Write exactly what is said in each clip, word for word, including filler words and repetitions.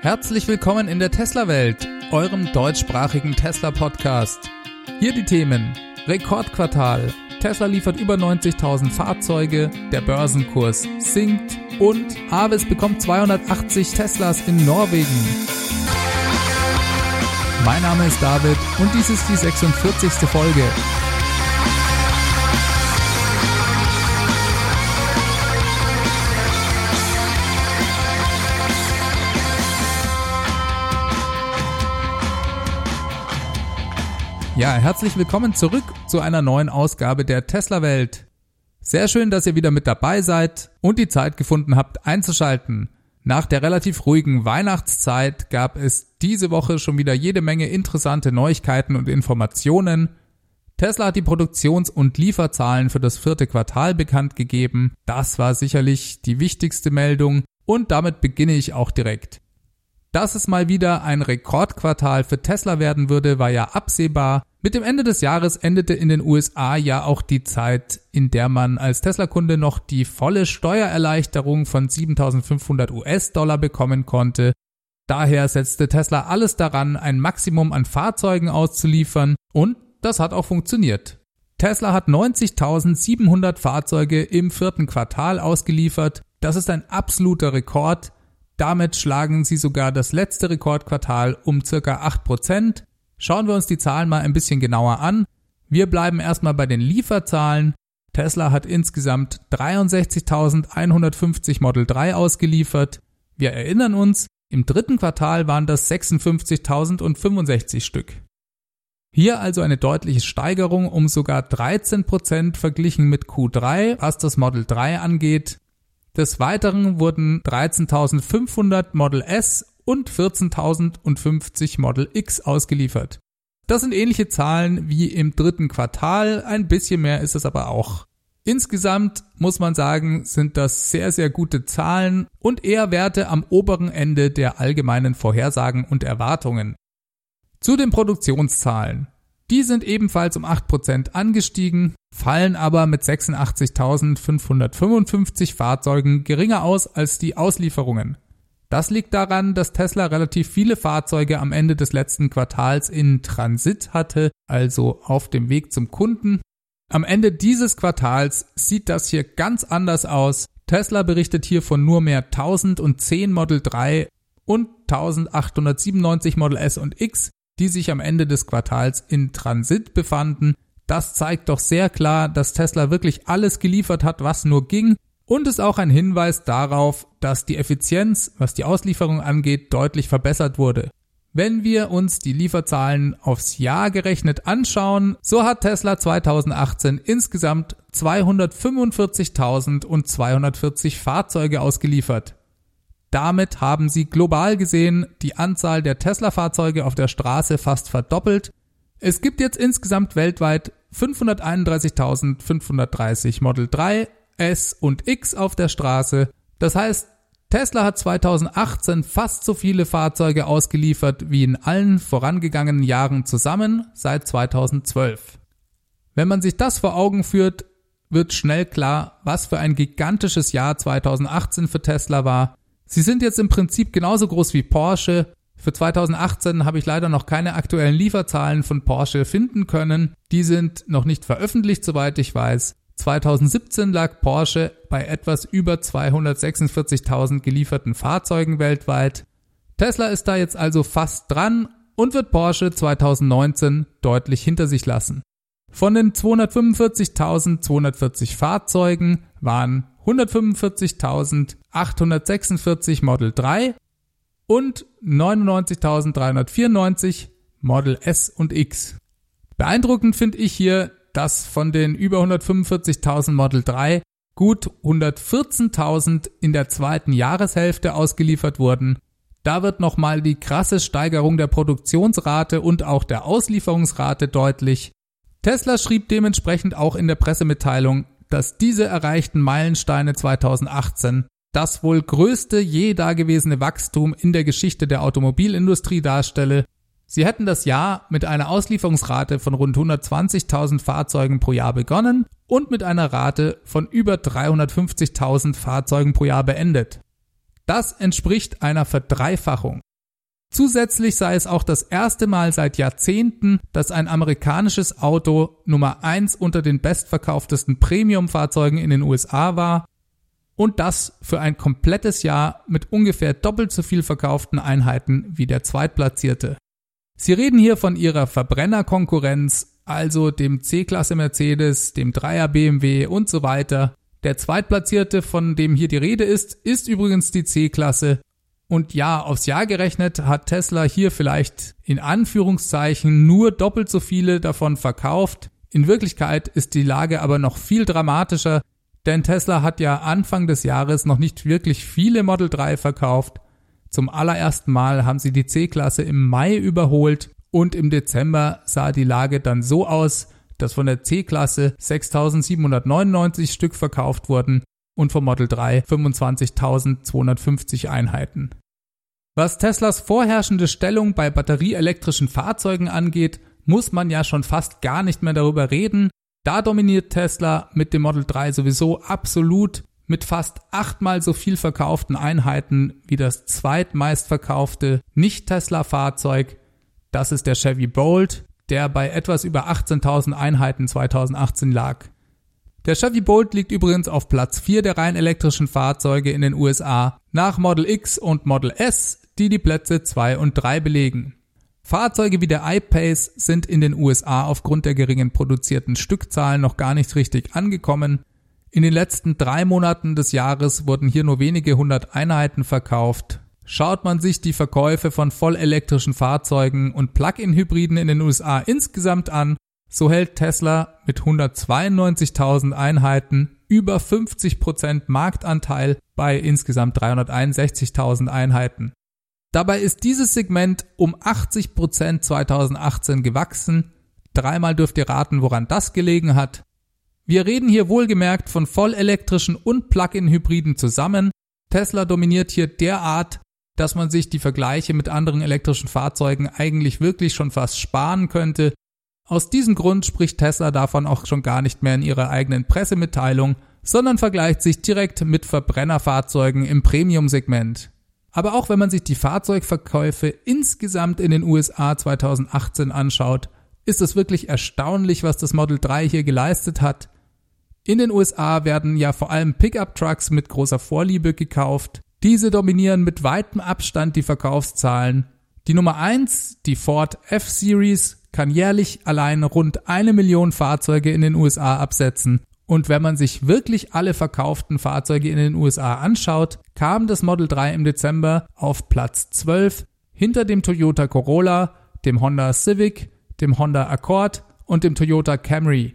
Herzlich willkommen in der Tesla-Welt, eurem deutschsprachigen Tesla-Podcast. Hier die Themen: Rekordquartal, Tesla liefert über neunzigtausend Fahrzeuge, der Börsenkurs sinkt und Avis bekommt zweihundertachtzig Teslas in Norwegen. Mein Name ist David und dies ist die sechsundvierzigste Folge. Ja, herzlich willkommen zurück zu einer neuen Ausgabe der Tesla-Welt. Sehr schön, dass ihr wieder mit dabei seid und die Zeit gefunden habt, einzuschalten. Nach der relativ ruhigen Weihnachtszeit gab es diese Woche schon wieder jede Menge interessante Neuigkeiten und Informationen. Tesla hat die Produktions- und Lieferzahlen für das vierte Quartal bekannt gegeben. Das war sicherlich die wichtigste Meldung und damit beginne ich auch direkt. Dass es mal wieder ein Rekordquartal für Tesla werden würde, war ja absehbar. Mit dem Ende des Jahres endete in den U S A ja auch die Zeit, in der man als Tesla-Kunde noch die volle Steuererleichterung von siebentausendfünfhundert US-Dollar bekommen konnte. Daher setzte Tesla alles daran, ein Maximum an Fahrzeugen auszuliefern und das hat auch funktioniert. Tesla hat neunzigtausendsiebenhundert Fahrzeuge im vierten Quartal ausgeliefert. Das ist ein absoluter Rekord. Damit schlagen sie sogar das letzte Rekordquartal um ca. acht Prozent. Schauen wir uns die Zahlen mal ein bisschen genauer an. Wir bleiben erstmal bei den Lieferzahlen. Tesla hat insgesamt dreiundsechzigtausendeinhundertfünfzig Model drei ausgeliefert. Wir erinnern uns, im dritten Quartal waren das sechsundfünfzigtausendfünfundsechzig Stück. Hier also eine deutliche Steigerung um sogar dreizehn Prozent verglichen mit Q drei, was das Model drei angeht. Des Weiteren wurden dreizehntausendfünfhundert Model S und vierzehntausendfünfzig Model X ausgeliefert. Das sind ähnliche Zahlen wie im dritten Quartal, ein bisschen mehr ist es aber auch. Insgesamt muss man sagen, sind das sehr, sehr gute Zahlen und eher Werte am oberen Ende der allgemeinen Vorhersagen und Erwartungen. Zu den Produktionszahlen. Die sind ebenfalls um acht Prozent angestiegen, fallen aber mit sechsundachtzigtausendfünfhundertfünfundfünfzig Fahrzeugen geringer aus als die Auslieferungen. Das liegt daran, dass Tesla relativ viele Fahrzeuge am Ende des letzten Quartals in Transit hatte, also auf dem Weg zum Kunden. Am Ende dieses Quartals sieht das hier ganz anders aus. Tesla berichtet hier von nur mehr tausendzehn Model drei und eintausendachthundertsiebenundneunzig Model S und X, die sich am Ende des Quartals in Transit befanden. Das zeigt doch sehr klar, dass Tesla wirklich alles geliefert hat, was nur ging und ist auch ein Hinweis darauf, dass die Effizienz, was die Auslieferung angeht, deutlich verbessert wurde. Wenn wir uns die Lieferzahlen aufs Jahr gerechnet anschauen, so hat Tesla zweitausendachtzehn insgesamt zweihundertfünfundvierzigtausendzweihundertvierzig Fahrzeuge ausgeliefert. Damit haben sie global gesehen die Anzahl der Tesla-Fahrzeuge auf der Straße fast verdoppelt. Es gibt jetzt insgesamt weltweit fünfhunderteinunddreißigtausendfünfhundertdreißig Model drei, S und X auf der Straße. Das heißt, Tesla hat zweitausendachtzehn fast so viele Fahrzeuge ausgeliefert wie in allen vorangegangenen Jahren zusammen seit zweitausendzwölf. Wenn man sich das vor Augen führt, wird schnell klar, was für ein gigantisches Jahr zweitausendachtzehn für Tesla war. Sie sind jetzt im Prinzip genauso groß wie Porsche. Für zweitausendachtzehn habe ich leider noch keine aktuellen Lieferzahlen von Porsche finden können. Die sind noch nicht veröffentlicht, soweit ich weiß. zweitausendsiebzehn lag Porsche bei etwas über zweihundertsechsundvierzigtausend gelieferten Fahrzeugen weltweit. Tesla ist da jetzt also fast dran und wird Porsche zweitausendneunzehn deutlich hinter sich lassen. Von den zweihundertfünfundvierzigtausendzweihundertvierzig Fahrzeugen waren hundertfünfundvierzigtausendachthundertsechsundvierzig Model drei und neunundneunzigtausenddreihundertvierundneunzig Model S und X. Beeindruckend finde ich hier, dass von den über hundertfünfundvierzigtausend Model drei gut hundertvierzehntausend in der zweiten Jahreshälfte ausgeliefert wurden. Da wird nochmal die krasse Steigerung der Produktionsrate und auch der Auslieferungsrate deutlich. Tesla schrieb dementsprechend auch in der Pressemitteilung, dass diese erreichten Meilensteine zweitausendachtzehn das wohl größte je dagewesene Wachstum in der Geschichte der Automobilindustrie darstelle. Sie hätten das Jahr mit einer Auslieferungsrate von rund hundertzwanzigtausend Fahrzeugen pro Jahr begonnen und mit einer Rate von über dreihundertfünfzigtausend Fahrzeugen pro Jahr beendet. Das entspricht einer Verdreifachung. Zusätzlich sei es auch das erste Mal seit Jahrzehnten, dass ein amerikanisches Auto Nummer eins unter den bestverkauftesten Premium-Fahrzeugen in den U S A war und das für ein komplettes Jahr mit ungefähr doppelt so viel verkauften Einheiten wie der Zweitplatzierte. Sie reden hier von ihrer Verbrennerkonkurrenz, also dem C-Klasse Mercedes, dem Dreier B M W und so weiter. Der Zweitplatzierte, von dem hier die Rede ist, ist übrigens die C-Klasse. Und ja, aufs Jahr gerechnet hat Tesla hier vielleicht in Anführungszeichen nur doppelt so viele davon verkauft. In Wirklichkeit ist die Lage aber noch viel dramatischer, denn Tesla hat ja Anfang des Jahres noch nicht wirklich viele Model drei verkauft. Zum allerersten Mal haben sie die C-Klasse im Mai überholt und im Dezember sah die Lage dann so aus, dass von der C-Klasse sechstausendsiebenhundertneunundneunzig Stück verkauft wurden und vom Model drei fünfundzwanzigtausendzweihundertfünfzig Einheiten. Was Teslas vorherrschende Stellung bei batterieelektrischen Fahrzeugen angeht, muss man ja schon fast gar nicht mehr darüber reden. Da dominiert Tesla mit dem Model drei sowieso absolut mit fast achtmal so viel verkauften Einheiten wie das zweitmeistverkaufte Nicht-Tesla-Fahrzeug. Das ist der Chevy Bolt, der bei etwas über achtzehntausend Einheiten zweitausendachtzehn lag. Der Chevy Bolt liegt übrigens auf Platz vier der rein elektrischen Fahrzeuge in den U S A, nach Model X und Model S, die die Plätze zwei und drei belegen. Fahrzeuge wie der I-Pace sind in den U S A aufgrund der geringen produzierten Stückzahlen noch gar nicht richtig angekommen. In den letzten drei Monaten des Jahres wurden hier nur wenige hundert Einheiten verkauft. Schaut man sich die Verkäufe von vollelektrischen Fahrzeugen und Plug-in-Hybriden in den U S A insgesamt an, so hält Tesla mit hundertzweiundneunzigtausend Einheiten über fünfzig Prozent Marktanteil bei insgesamt dreihunderteinundsechzigtausend Einheiten. Dabei ist dieses Segment um achtzig Prozent zweitausendachtzehn gewachsen. Dreimal dürft ihr raten, woran das gelegen hat. Wir reden hier wohlgemerkt von vollelektrischen und Plug-in-Hybriden zusammen. Tesla dominiert hier derart, dass man sich die Vergleiche mit anderen elektrischen Fahrzeugen eigentlich wirklich schon fast sparen könnte. Aus diesem Grund spricht Tesla davon auch schon gar nicht mehr in ihrer eigenen Pressemitteilung, sondern vergleicht sich direkt mit Verbrennerfahrzeugen im Premium-Segment. Aber auch wenn man sich die Fahrzeugverkäufe insgesamt in den U S A zweitausendachtzehn anschaut, ist es wirklich erstaunlich, was das Model drei hier geleistet hat. In den U S A werden ja vor allem Pickup-Trucks mit großer Vorliebe gekauft. Diese dominieren mit weitem Abstand die Verkaufszahlen. Die Nummer eins, die Ford F-Series, kann jährlich allein rund eine Million Fahrzeuge in den U S A absetzen. Und wenn man sich wirklich alle verkauften Fahrzeuge in den U S A anschaut, kam das Model drei im Dezember auf Platz zwölf hinter dem Toyota Corolla, dem Honda Civic, dem Honda Accord und dem Toyota Camry.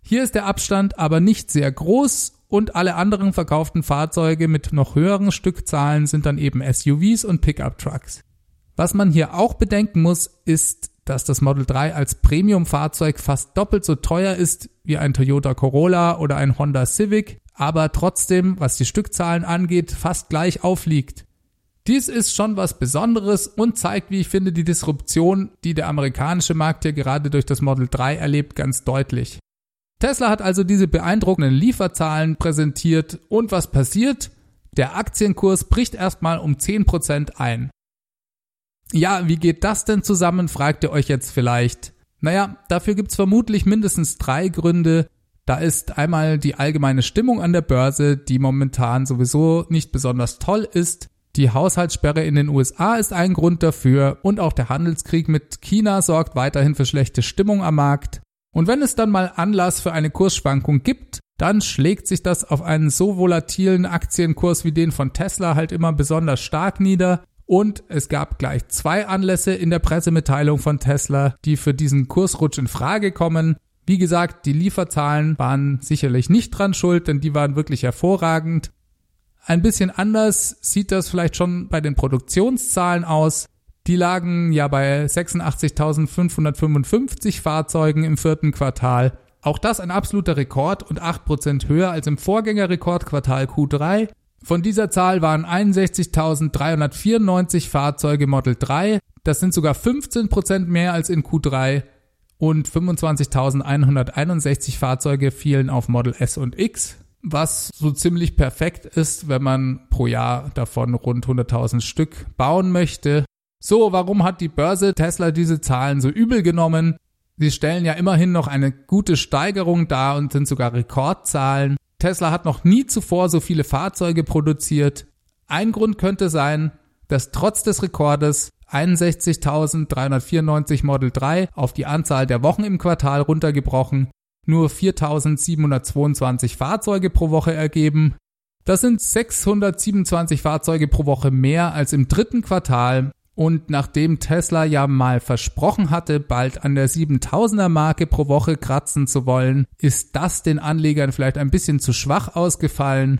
Hier ist der Abstand aber nicht sehr groß. Und alle anderen verkauften Fahrzeuge mit noch höheren Stückzahlen sind dann eben S U Vs und Pickup-Trucks. Was man hier auch bedenken muss, ist, dass das Model drei als Premium-Fahrzeug fast doppelt so teuer ist wie ein Toyota Corolla oder ein Honda Civic, aber trotzdem, was die Stückzahlen angeht, fast gleich aufliegt. Dies ist schon was Besonderes und zeigt, wie ich finde, die Disruption, die der amerikanische Markt hier gerade durch das Model drei erlebt, ganz deutlich. Tesla hat also diese beeindruckenden Lieferzahlen präsentiert und was passiert? Der Aktienkurs bricht erstmal um zehn Prozent ein. Ja, wie geht das denn zusammen, fragt ihr euch jetzt vielleicht. Naja, dafür gibt's vermutlich mindestens drei Gründe. Da ist einmal die allgemeine Stimmung an der Börse, die momentan sowieso nicht besonders toll ist. Die Haushaltssperre in den U S A ist ein Grund dafür und auch der Handelskrieg mit China sorgt weiterhin für schlechte Stimmung am Markt. Und wenn es dann mal Anlass für eine Kursschwankung gibt, dann schlägt sich das auf einen so volatilen Aktienkurs wie den von Tesla halt immer besonders stark nieder. Und es gab gleich zwei Anlässe in der Pressemitteilung von Tesla, die für diesen Kursrutsch in Frage kommen. Wie gesagt, die Lieferzahlen waren sicherlich nicht dran schuld, denn die waren wirklich hervorragend. Ein bisschen anders sieht das vielleicht schon bei den Produktionszahlen aus. Die lagen ja bei sechsundachtzigtausendfünfhundertfünfundfünfzig Fahrzeugen im vierten Quartal. Auch das ein absoluter Rekord und acht Prozent höher als im Vorgängerrekordquartal Q drei. Von dieser Zahl waren einundsechzigtausenddreihundertvierundneunzig Fahrzeuge Model drei. Das sind sogar fünfzehn Prozent mehr als in Q drei. Und fünfundzwanzigtausendeinhunderteinundsechzig Fahrzeuge fielen auf Model S und X. Was so ziemlich perfekt ist, wenn man pro Jahr davon rund hunderttausend Stück bauen möchte. So, warum hat die Börse Tesla diese Zahlen so übel genommen? Sie stellen ja immerhin noch eine gute Steigerung dar und sind sogar Rekordzahlen. Tesla hat noch nie zuvor so viele Fahrzeuge produziert. Ein Grund könnte sein, dass trotz des Rekordes einundsechzigtausenddreihundertvierundneunzig Model drei auf die Anzahl der Wochen im Quartal runtergebrochen nur viertausendsiebenhundertzweiundzwanzig Fahrzeuge pro Woche ergeben. Das sind sechshundertsiebenundzwanzig Fahrzeuge pro Woche mehr als im dritten Quartal. Und nachdem Tesla ja mal versprochen hatte, bald an der siebentausender Marke pro Woche kratzen zu wollen, ist das den Anlegern vielleicht ein bisschen zu schwach ausgefallen.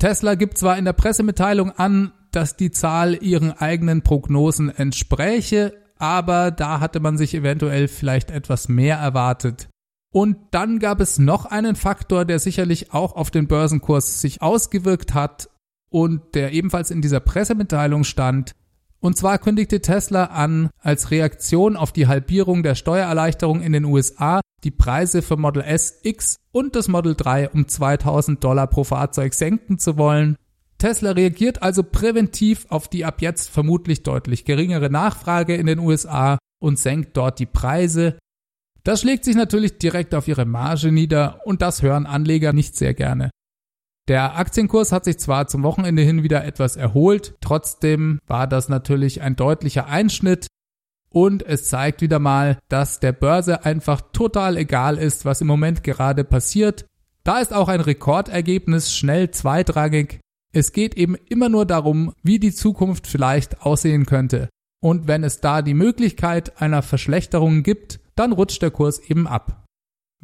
Tesla gibt zwar in der Pressemitteilung an, dass die Zahl ihren eigenen Prognosen entspräche, aber da hatte man sich eventuell vielleicht etwas mehr erwartet. Und dann gab es noch einen Faktor, der sicherlich auch auf den Börsenkurs sich ausgewirkt hat und der ebenfalls in dieser Pressemitteilung stand. Und zwar kündigte Tesla an, als Reaktion auf die Halbierung der Steuererleichterung in den U S A die Preise für Model S, X und das Model drei um zweitausend Dollar pro Fahrzeug senken zu wollen. Tesla reagiert also präventiv auf die ab jetzt vermutlich deutlich geringere Nachfrage in den U S A und senkt dort die Preise. Das schlägt sich natürlich direkt auf ihre Marge nieder und das hören Anleger nicht sehr gerne. Der Aktienkurs hat sich zwar zum Wochenende hin wieder etwas erholt, trotzdem war das natürlich ein deutlicher Einschnitt und es zeigt wieder mal, dass der Börse einfach total egal ist, was im Moment gerade passiert. Da ist auch ein Rekordergebnis schnell zweitrangig. Es geht eben immer nur darum, wie die Zukunft vielleicht aussehen könnte. Und wenn es da die Möglichkeit einer Verschlechterung gibt, dann rutscht der Kurs eben ab.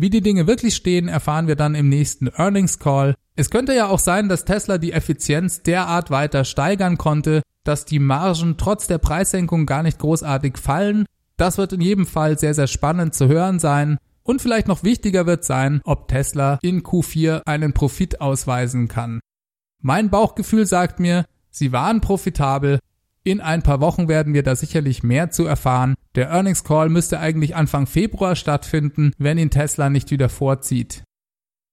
Wie die Dinge wirklich stehen, erfahren wir dann im nächsten Earnings Call. Es könnte ja auch sein, dass Tesla die Effizienz derart weiter steigern konnte, dass die Margen trotz der Preissenkung gar nicht großartig fallen. Das wird in jedem Fall sehr, sehr spannend zu hören sein. Und vielleicht noch wichtiger wird sein, ob Tesla in Q vier einen Profit ausweisen kann. Mein Bauchgefühl sagt mir, sie waren profitabel. In ein paar Wochen werden wir da sicherlich mehr zu erfahren. Der Earnings Call müsste eigentlich Anfang Februar stattfinden, wenn ihn Tesla nicht wieder vorzieht.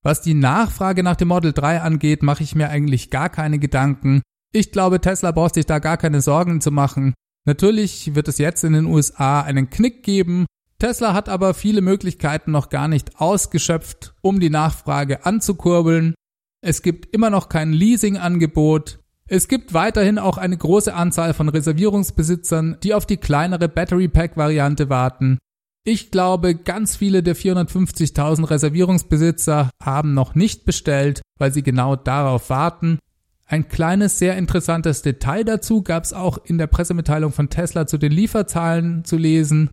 Was die Nachfrage nach dem Model drei angeht, mache ich mir eigentlich gar keine Gedanken. Ich glaube, Tesla braucht sich da gar keine Sorgen zu machen. Natürlich wird es jetzt in den U S A einen Knick geben. Tesla hat aber viele Möglichkeiten noch gar nicht ausgeschöpft, um die Nachfrage anzukurbeln. Es gibt immer noch kein Leasingangebot. Es gibt weiterhin auch eine große Anzahl von Reservierungsbesitzern, die auf die kleinere Battery Pack Variante warten. Ich glaube, ganz viele der vierhundertfünfzigtausend Reservierungsbesitzer haben noch nicht bestellt, weil sie genau darauf warten. Ein kleines, sehr interessantes Detail dazu gab es auch in der Pressemitteilung von Tesla zu den Lieferzahlen zu lesen.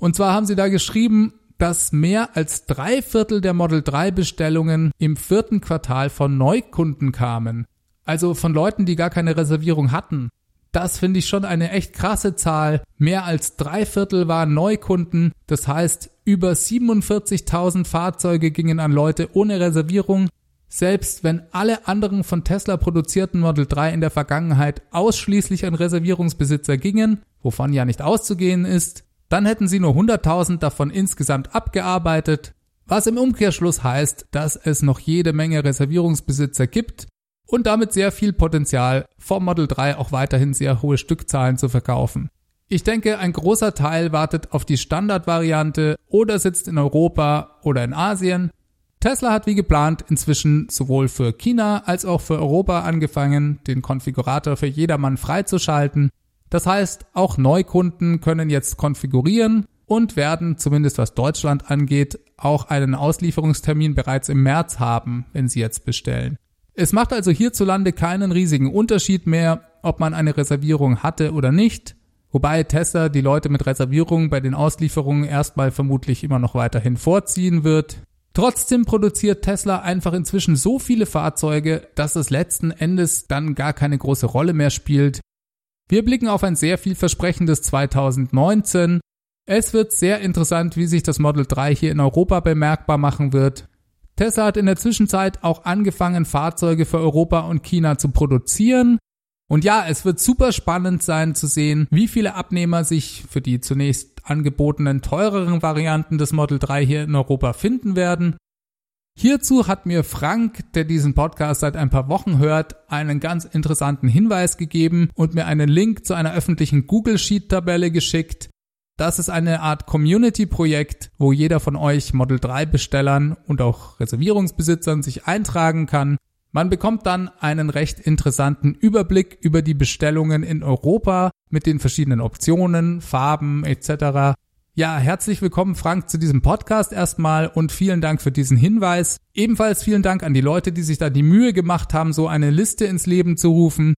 Und zwar haben sie da geschrieben, dass mehr als drei Viertel der Model drei Bestellungen im vierten Quartal von Neukunden kamen. Also von Leuten, die gar keine Reservierung hatten. Das finde ich schon eine echt krasse Zahl. Mehr als drei Viertel waren Neukunden. Das heißt, über siebenundvierzigtausend Fahrzeuge gingen an Leute ohne Reservierung. Selbst wenn alle anderen von Tesla produzierten Model drei in der Vergangenheit ausschließlich an Reservierungsbesitzer gingen, wovon ja nicht auszugehen ist, dann hätten sie nur hunderttausend davon insgesamt abgearbeitet. Was im Umkehrschluss heißt, dass es noch jede Menge Reservierungsbesitzer gibt. Und damit sehr viel Potenzial, vom Model drei auch weiterhin sehr hohe Stückzahlen zu verkaufen. Ich denke, ein großer Teil wartet auf die Standardvariante oder sitzt in Europa oder in Asien. Tesla hat wie geplant inzwischen sowohl für China als auch für Europa angefangen, den Konfigurator für jedermann freizuschalten. Das heißt, auch Neukunden können jetzt konfigurieren und werden, zumindest was Deutschland angeht, auch einen Auslieferungstermin bereits im März haben, wenn sie jetzt bestellen. Es macht also hierzulande keinen riesigen Unterschied mehr, ob man eine Reservierung hatte oder nicht, wobei Tesla die Leute mit Reservierungen bei den Auslieferungen erstmal vermutlich immer noch weiterhin vorziehen wird. Trotzdem produziert Tesla einfach inzwischen so viele Fahrzeuge, dass es letzten Endes dann gar keine große Rolle mehr spielt. Wir blicken auf ein sehr vielversprechendes zweitausendneunzehn. Es wird sehr interessant, wie sich das Model drei hier in Europa bemerkbar machen wird. Tesla hat in der Zwischenzeit auch angefangen, Fahrzeuge für Europa und China zu produzieren. Und ja, es wird super spannend sein zu sehen, wie viele Abnehmer sich für die zunächst angebotenen teureren Varianten des Model drei hier in Europa finden werden. Hierzu hat mir Frank, der diesen Podcast seit ein paar Wochen hört, einen ganz interessanten Hinweis gegeben und mir einen Link zu einer öffentlichen Google-Sheet-Tabelle geschickt. Das ist eine Art Community-Projekt, wo jeder von euch Model drei Bestellern und auch Reservierungsbesitzern sich eintragen kann. Man bekommt dann einen recht interessanten Überblick über die Bestellungen in Europa mit den verschiedenen Optionen, Farben et cetera. Ja, herzlich willkommen Frank zu diesem Podcast erstmal und vielen Dank für diesen Hinweis. Ebenfalls vielen Dank an die Leute, die sich da die Mühe gemacht haben, so eine Liste ins Leben zu rufen.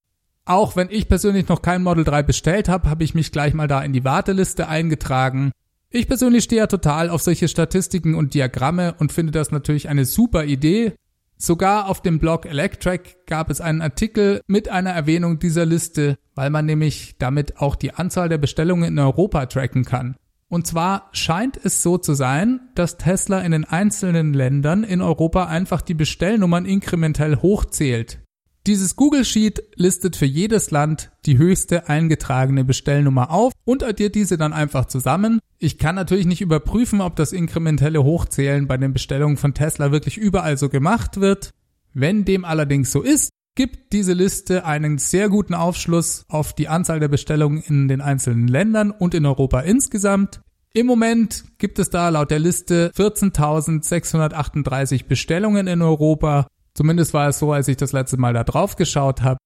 Auch wenn ich persönlich noch kein Model drei bestellt habe, habe ich mich gleich mal da in die Warteliste eingetragen. Ich persönlich stehe ja total auf solche Statistiken und Diagramme und finde das natürlich eine super Idee. Sogar auf dem Blog Electrek gab es einen Artikel mit einer Erwähnung dieser Liste, weil man nämlich damit auch die Anzahl der Bestellungen in Europa tracken kann. Und zwar scheint es so zu sein, dass Tesla in den einzelnen Ländern in Europa einfach die Bestellnummern inkrementell hochzählt. Dieses Google Sheet listet für jedes Land die höchste eingetragene Bestellnummer auf und addiert diese dann einfach zusammen. Ich kann natürlich nicht überprüfen, ob das inkrementelle Hochzählen bei den Bestellungen von Tesla wirklich überall so gemacht wird. Wenn dem allerdings so ist, gibt diese Liste einen sehr guten Aufschluss auf die Anzahl der Bestellungen in den einzelnen Ländern und in Europa insgesamt. Im Moment gibt es da laut der Liste vierzehntausendsechshundertachtunddreißig Bestellungen in Europa. Zumindest war es so, als ich das letzte Mal da drauf geschaut habe.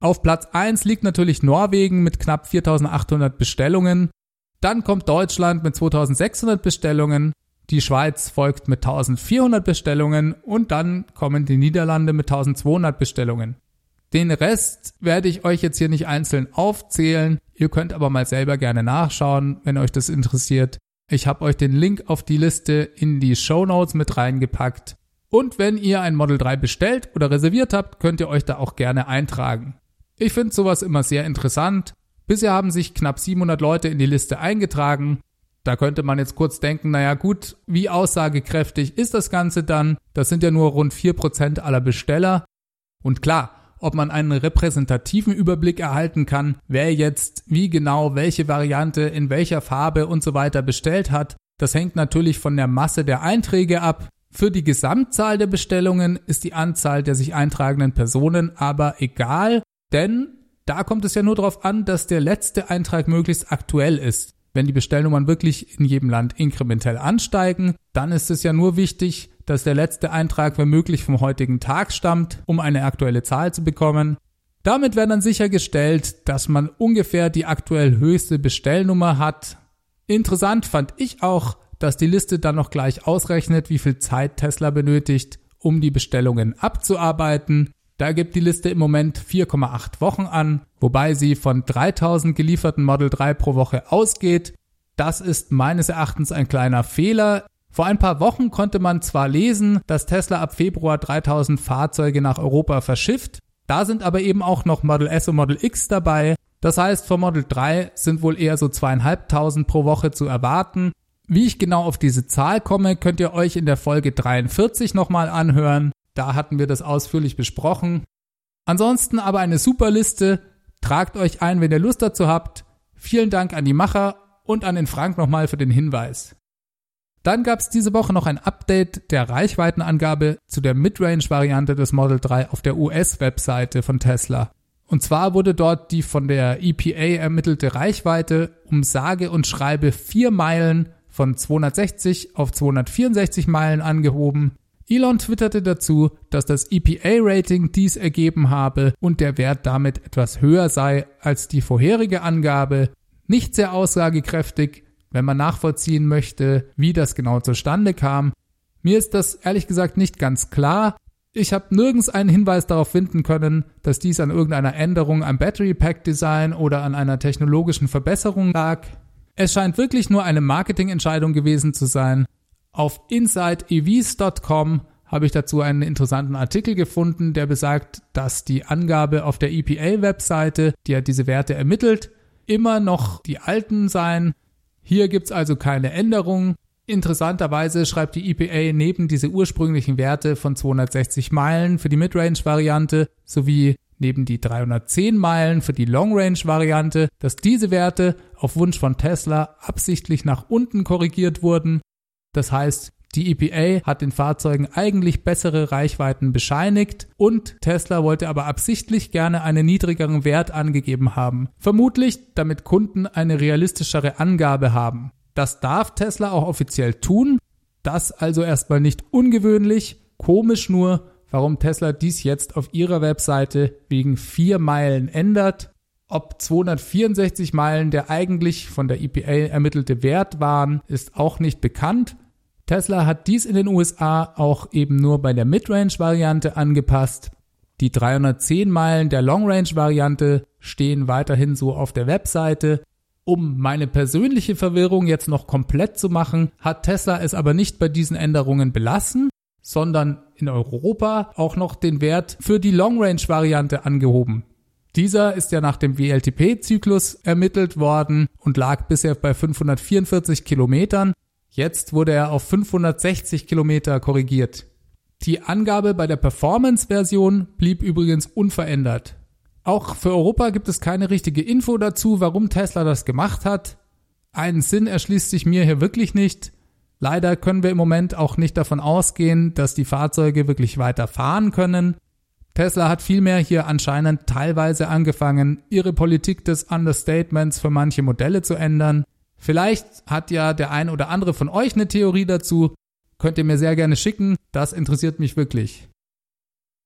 Auf Platz eins liegt natürlich Norwegen mit knapp viertausendachthundert Bestellungen. Dann kommt Deutschland mit zweitausendsechshundert Bestellungen. Die Schweiz folgt mit eintausendvierhundert Bestellungen und dann kommen die Niederlande mit eintausendzweihundert Bestellungen. Den Rest werde ich euch jetzt hier nicht einzeln aufzählen. Ihr könnt aber mal selber gerne nachschauen, wenn euch das interessiert. Ich habe euch den Link auf die Liste in die Shownotes mit reingepackt. Und wenn ihr ein Model drei bestellt oder reserviert habt, könnt ihr euch da auch gerne eintragen. Ich finde sowas immer sehr interessant. Bisher haben sich knapp siebenhundert Leute in die Liste eingetragen. Da könnte man jetzt kurz denken, naja gut, wie aussagekräftig ist das Ganze dann? Das sind ja nur rund vier Prozent aller Besteller. Und klar, ob man einen repräsentativen Überblick erhalten kann, wer jetzt wie genau welche Variante in welcher Farbe und so weiter bestellt hat, das hängt natürlich von der Masse der Einträge ab. Für die Gesamtzahl der Bestellungen ist die Anzahl der sich eintragenden Personen aber egal, denn da kommt es ja nur darauf an, dass der letzte Eintrag möglichst aktuell ist. Wenn die Bestellnummern wirklich in jedem Land inkrementell ansteigen, dann ist es ja nur wichtig, dass der letzte Eintrag wenn möglich vom heutigen Tag stammt, um eine aktuelle Zahl zu bekommen. Damit wäre dann sichergestellt, dass man ungefähr die aktuell höchste Bestellnummer hat. Interessant fand ich auch, dass die Liste dann noch gleich ausrechnet, wie viel Zeit Tesla benötigt, um die Bestellungen abzuarbeiten. Da gibt die Liste im Moment vier Komma acht Wochen an, wobei sie von dreitausend gelieferten Model drei pro Woche ausgeht. Das ist meines Erachtens ein kleiner Fehler. Vor ein paar Wochen konnte man zwar lesen, dass Tesla ab Februar dreitausend Fahrzeuge nach Europa verschifft, da sind aber eben auch noch Model S und Model X dabei. Das heißt, vom Model drei sind wohl eher so zweitausendfünfhundert pro Woche zu erwarten. Wie ich genau auf diese Zahl komme, könnt ihr euch in der Folge dreiundvierzig nochmal anhören. Da hatten wir das ausführlich besprochen. Ansonsten aber eine super Liste. Tragt euch ein, wenn ihr Lust dazu habt. Vielen Dank an die Macher und an den Frank nochmal für den Hinweis. Dann gab es diese Woche noch ein Update der Reichweitenangabe zu der Midrange-Variante des Model drei auf der U S-Webseite von Tesla. Und zwar wurde dort die von der E P A ermittelte Reichweite um sage und schreibe vier Meilen von zweihundertsechzig auf zweihundertvierundsechzig Meilen angehoben. Elon twitterte dazu, dass das E P A Rating dies ergeben habe und der Wert damit etwas höher sei als die vorherige Angabe. Nicht sehr aussagekräftig, wenn man nachvollziehen möchte, wie das genau zustande kam. Mir ist das ehrlich gesagt nicht ganz klar. Ich habe nirgends einen Hinweis darauf finden können, dass dies an irgendeiner Änderung am Battery Pack Design oder an einer technologischen Verbesserung lag. Es scheint wirklich nur eine Marketingentscheidung gewesen zu sein. Auf inside e v s dot com habe ich dazu einen interessanten Artikel gefunden, der besagt, dass die Angabe auf der E P A Webseite, die ja diese Werte ermittelt, immer noch die alten seien. Hier gibt es also keine Änderung. Interessanterweise schreibt die E P A neben diese ursprünglichen Werte von zweihundertsechzig Meilen für die Midrange-Variante sowie neben die dreihundertzehn Meilen für die Long-Range-Variante, dass diese Werte auf Wunsch von Tesla absichtlich nach unten korrigiert wurden. Das heißt, Die E P A hat den Fahrzeugen eigentlich bessere Reichweiten bescheinigt und Tesla wollte aber absichtlich gerne einen niedrigeren Wert angegeben haben. Vermutlich, damit Kunden eine realistischere Angabe haben. Das darf Tesla auch offiziell tun. Das also erstmal nicht ungewöhnlich. Komisch nur, warum Tesla dies jetzt auf ihrer Webseite wegen vier Meilen ändert. Ob zweihundertvierundsechzig Meilen der eigentlich von der E P A ermittelte Wert waren, ist auch nicht bekannt. Tesla hat dies in den U S A auch eben nur bei der Midrange-Variante angepasst. Die dreihundertzehn Meilen der Long-Range-Variante stehen weiterhin so auf der Webseite. Um meine persönliche Verwirrung jetzt noch komplett zu machen, hat Tesla es aber nicht bei diesen Änderungen belassen, sondern in Europa auch noch den Wert für die Long-Range-Variante angehoben. Dieser ist ja nach dem W L T P-Zyklus ermittelt worden und lag bisher bei fünfhundertvierundvierzig Kilometern. Jetzt wurde er auf fünfhundertsechzig Kilometer korrigiert. Die Angabe bei der Performance-Version blieb übrigens unverändert. Auch für Europa gibt es keine richtige Info dazu, warum Tesla das gemacht hat. Einen Sinn erschließt sich mir hier wirklich nicht. Leider können wir im Moment auch nicht davon ausgehen, dass die Fahrzeuge wirklich weiter fahren können. Tesla hat vielmehr hier anscheinend teilweise angefangen, ihre Politik des Understatements für manche Modelle zu ändern. Vielleicht hat ja der ein oder andere von euch eine Theorie dazu. Könnt ihr mir sehr gerne schicken, das interessiert mich wirklich.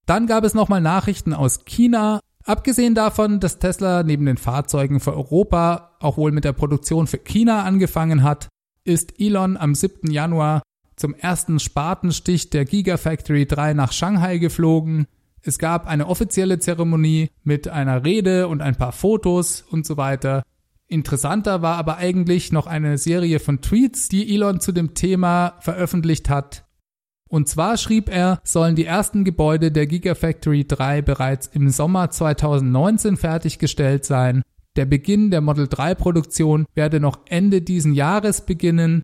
Dann gab es nochmal Nachrichten aus China. Abgesehen davon, dass Tesla neben den Fahrzeugen für Europa auch wohl mit der Produktion für China angefangen hat, ist Elon am siebten Januar zum ersten Spatenstich der Gigafactory drei nach Shanghai geflogen. Es gab eine offizielle Zeremonie mit einer Rede und ein paar Fotos und so weiter. Interessanter war aber eigentlich noch eine Serie von Tweets, die Elon zu dem Thema veröffentlicht hat. Und zwar schrieb er, sollen die ersten Gebäude der Gigafactory drei bereits im Sommer zweitausendneunzehn fertiggestellt sein. Der Beginn der Model drei Produktion werde noch Ende diesen Jahres beginnen.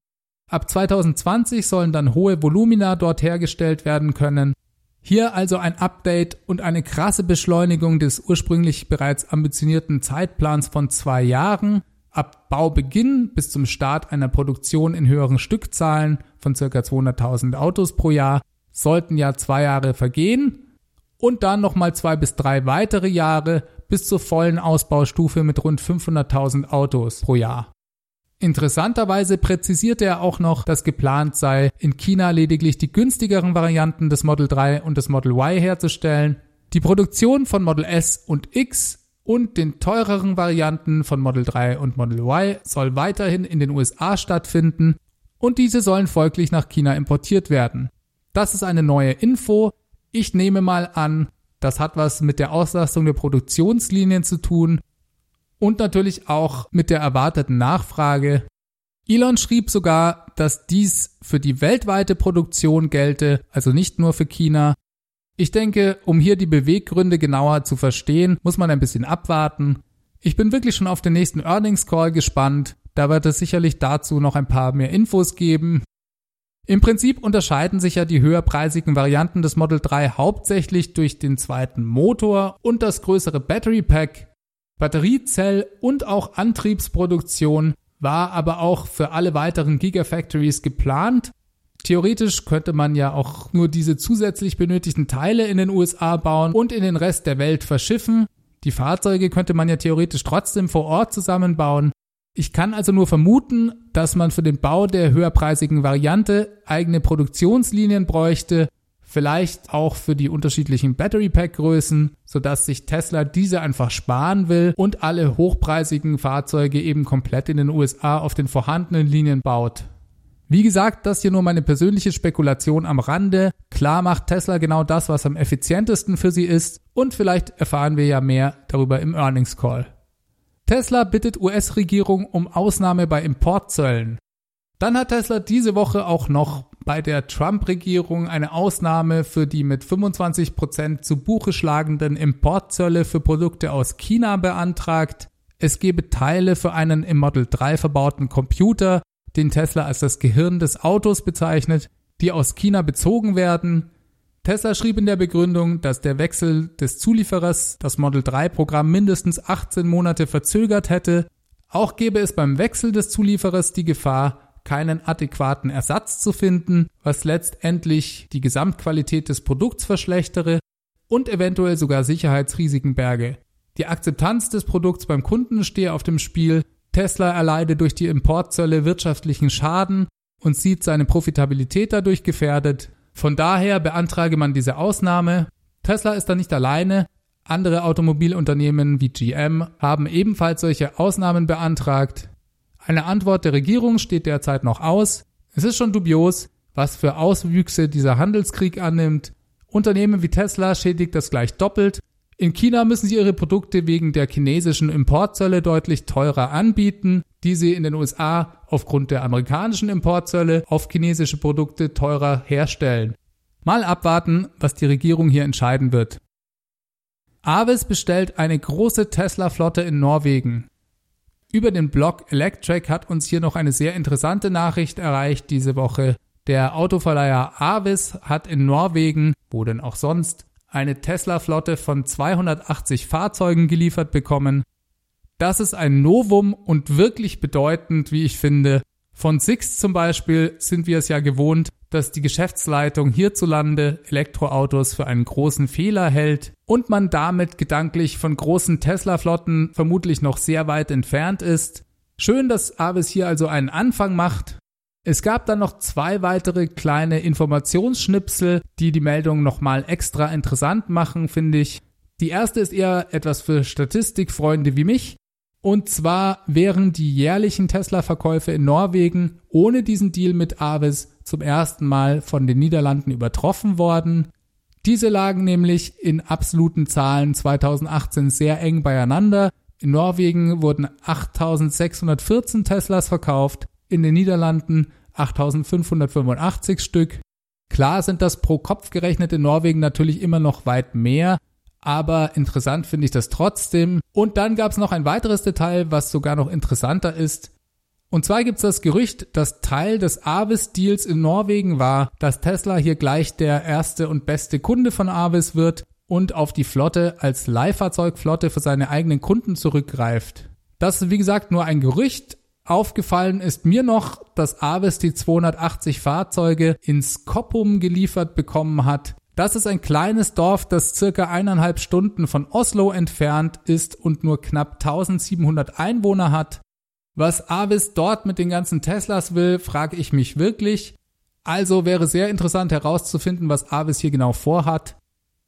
Ab zweitausendzwanzig sollen dann hohe Volumina dort hergestellt werden können. Hier also ein Update und eine krasse Beschleunigung des ursprünglich bereits ambitionierten Zeitplans von zwei Jahren. Ab Baubeginn bis zum Start einer Produktion in höheren Stückzahlen von ca. zweihunderttausend Autos pro Jahr sollten ja zwei Jahre vergehen und dann nochmal zwei bis drei weitere Jahre bis zur vollen Ausbaustufe mit rund fünfhunderttausend Autos pro Jahr. Interessanterweise präzisierte er auch noch, dass geplant sei, in China lediglich die günstigeren Varianten des Model drei und des Model Y herzustellen. Die Produktion von Model S und X und den teureren Varianten von Model drei und Model Y soll weiterhin in den U S A stattfinden und diese sollen folglich nach China importiert werden. Das ist eine neue Info. Ich nehme mal an, das hat was mit der Auslastung der Produktionslinien zu tun. Und natürlich auch mit der erwarteten Nachfrage. Elon schrieb sogar, dass dies für die weltweite Produktion gelte, also nicht nur für China. Ich denke, um hier die Beweggründe genauer zu verstehen, muss man ein bisschen abwarten. Ich bin wirklich schon auf den nächsten Earnings Call gespannt, da wird es sicherlich dazu noch ein paar mehr Infos geben. Im Prinzip unterscheiden sich ja die höherpreisigen Varianten des Model drei hauptsächlich durch den zweiten Motor und das größere Battery Pack. Batteriezell- und auch Antriebsproduktion war aber auch für alle weiteren Gigafactories geplant. Theoretisch könnte man ja auch nur diese zusätzlich benötigten Teile in den U S A bauen und in den Rest der Welt verschiffen. Die Fahrzeuge könnte man ja theoretisch trotzdem vor Ort zusammenbauen. Ich kann also nur vermuten, dass man für den Bau der höherpreisigen Variante eigene Produktionslinien bräuchte, vielleicht auch für die unterschiedlichen Battery-Pack-Größen, sodass sich Tesla diese einfach sparen will und alle hochpreisigen Fahrzeuge eben komplett in den U S A auf den vorhandenen Linien baut. Wie gesagt, das hier nur meine persönliche Spekulation am Rande. Klar macht Tesla genau das, was am effizientesten für sie ist und vielleicht erfahren wir ja mehr darüber im Earnings Call. Tesla bittet U S-Regierung um Ausnahme bei Importzöllen. Dann hat Tesla diese Woche auch noch bei der Trump-Regierung eine Ausnahme für die mit fünfundzwanzig Prozent zu Buche schlagenden Importzölle für Produkte aus China beantragt. Es gebe Teile für einen im Model drei verbauten Computer, den Tesla als das Gehirn des Autos bezeichnet, die aus China bezogen werden. Tesla schrieb in der Begründung, dass der Wechsel des Zulieferers das Model drei Programm mindestens achtzehn Monate verzögert hätte. Auch gäbe es beim Wechsel des Zulieferers die Gefahr, keinen adäquaten Ersatz zu finden, was letztendlich die Gesamtqualität des Produkts verschlechtere und eventuell sogar Sicherheitsrisiken berge. Die Akzeptanz des Produkts beim Kunden stehe auf dem Spiel, Tesla erleide durch die Importzölle wirtschaftlichen Schaden und sieht seine Profitabilität dadurch gefährdet. Von daher beantrage man diese Ausnahme. Tesla ist da nicht alleine. Andere Automobilunternehmen wie G M haben ebenfalls solche Ausnahmen beantragt. Eine Antwort der Regierung steht derzeit noch aus. Es ist schon dubios, was für Auswüchse dieser Handelskrieg annimmt. Unternehmen wie Tesla schädigt das gleich doppelt. In China müssen sie ihre Produkte wegen der chinesischen Importzölle deutlich teurer anbieten, die sie in den U S A aufgrund der amerikanischen Importzölle auf chinesische Produkte teurer herstellen. Mal abwarten, was die Regierung hier entscheiden wird. Avis bestellt eine große Tesla-Flotte in Norwegen. Über den Blog Electrek hat uns hier noch eine sehr interessante Nachricht erreicht diese Woche. Der Autoverleiher Avis hat in Norwegen, wo denn auch sonst, eine Tesla-Flotte von zweihundertachtzig Fahrzeugen geliefert bekommen. Das ist ein Novum und wirklich bedeutend, wie ich finde. Von Sixt zum Beispiel sind wir es ja gewohnt, dass die Geschäftsleitung hierzulande Elektroautos für einen großen Fehler hält und man damit gedanklich von großen Tesla-Flotten vermutlich noch sehr weit entfernt ist. Schön, dass Avis hier also einen Anfang macht. Es gab dann noch zwei weitere kleine Informationsschnipsel, die die Meldung nochmal extra interessant machen, finde ich. Die erste ist eher etwas für Statistikfreunde wie mich. Und zwar wären die jährlichen Tesla-Verkäufe in Norwegen ohne diesen Deal mit Avis zum ersten Mal von den Niederlanden übertroffen worden. Diese lagen nämlich in absoluten Zahlen zweitausendachtzehn sehr eng beieinander. In Norwegen wurden achttausendsechshundertvierzehn Teslas verkauft, in den Niederlanden achttausendfünfhundertfünfundachtzig Stück. Klar sind das pro Kopf gerechnet in Norwegen natürlich immer noch weit mehr, aber interessant finde ich das trotzdem. Und dann gab es noch ein weiteres Detail, was sogar noch interessanter ist. Und zwar gibt es das Gerücht, dass Teil des Avis-Deals in Norwegen war, dass Tesla hier gleich der erste und beste Kunde von Avis wird und auf die Flotte als Leihfahrzeugflotte für seine eigenen Kunden zurückgreift. Das ist wie gesagt nur ein Gerücht. Aufgefallen ist mir noch, dass Avis die zweihundertachtzig Fahrzeuge ins Koppum geliefert bekommen hat. Das ist ein kleines Dorf, das circa eineinhalb Stunden von Oslo entfernt ist und nur knapp tausendsiebenhundert Einwohner hat. Was Avis dort mit den ganzen Teslas will, frage ich mich wirklich. Also wäre sehr interessant herauszufinden, was Avis hier genau vorhat.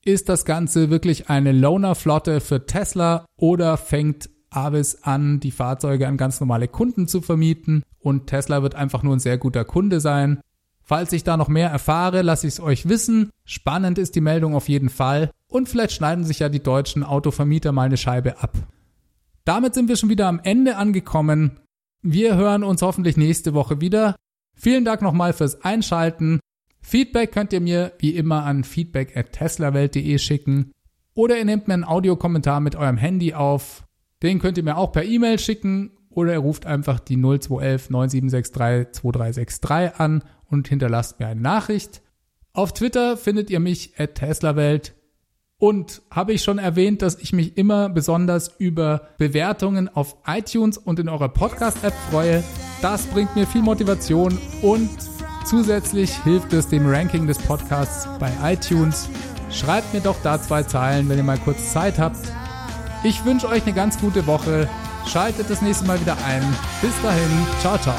Ist das Ganze wirklich eine Loaner-Flotte für Tesla oder fängt Avis an, die Fahrzeuge an ganz normale Kunden zu vermieten und Tesla wird einfach nur ein sehr guter Kunde sein? Falls ich da noch mehr erfahre, lasse ich es euch wissen. Spannend ist die Meldung auf jeden Fall. Und vielleicht schneiden sich ja die deutschen Autovermieter mal eine Scheibe ab. Damit sind wir schon wieder am Ende angekommen. Wir hören uns hoffentlich nächste Woche wieder. Vielen Dank nochmal fürs Einschalten. Feedback könnt ihr mir wie immer an feedback at teslawelt punkt de schicken. Oder ihr nehmt mir einen Audiokommentar mit eurem Handy auf. Den könnt ihr mir auch per E-Mail schicken. Oder ihr ruft einfach die null zwei eins eins neun sieben sechs drei zwei drei sechs drei an und hinterlasst mir eine Nachricht. Auf Twitter findet ihr mich at teslawelt. Und habe ich schon erwähnt, dass ich mich immer besonders über Bewertungen auf iTunes und in eurer Podcast-App freue. Das bringt mir viel Motivation und zusätzlich hilft es dem Ranking des Podcasts bei iTunes. Schreibt mir doch da zwei Zeilen, wenn ihr mal kurz Zeit habt. Ich wünsche euch eine ganz gute Woche. Schaltet das nächste Mal wieder ein. Bis dahin. Ciao, ciao.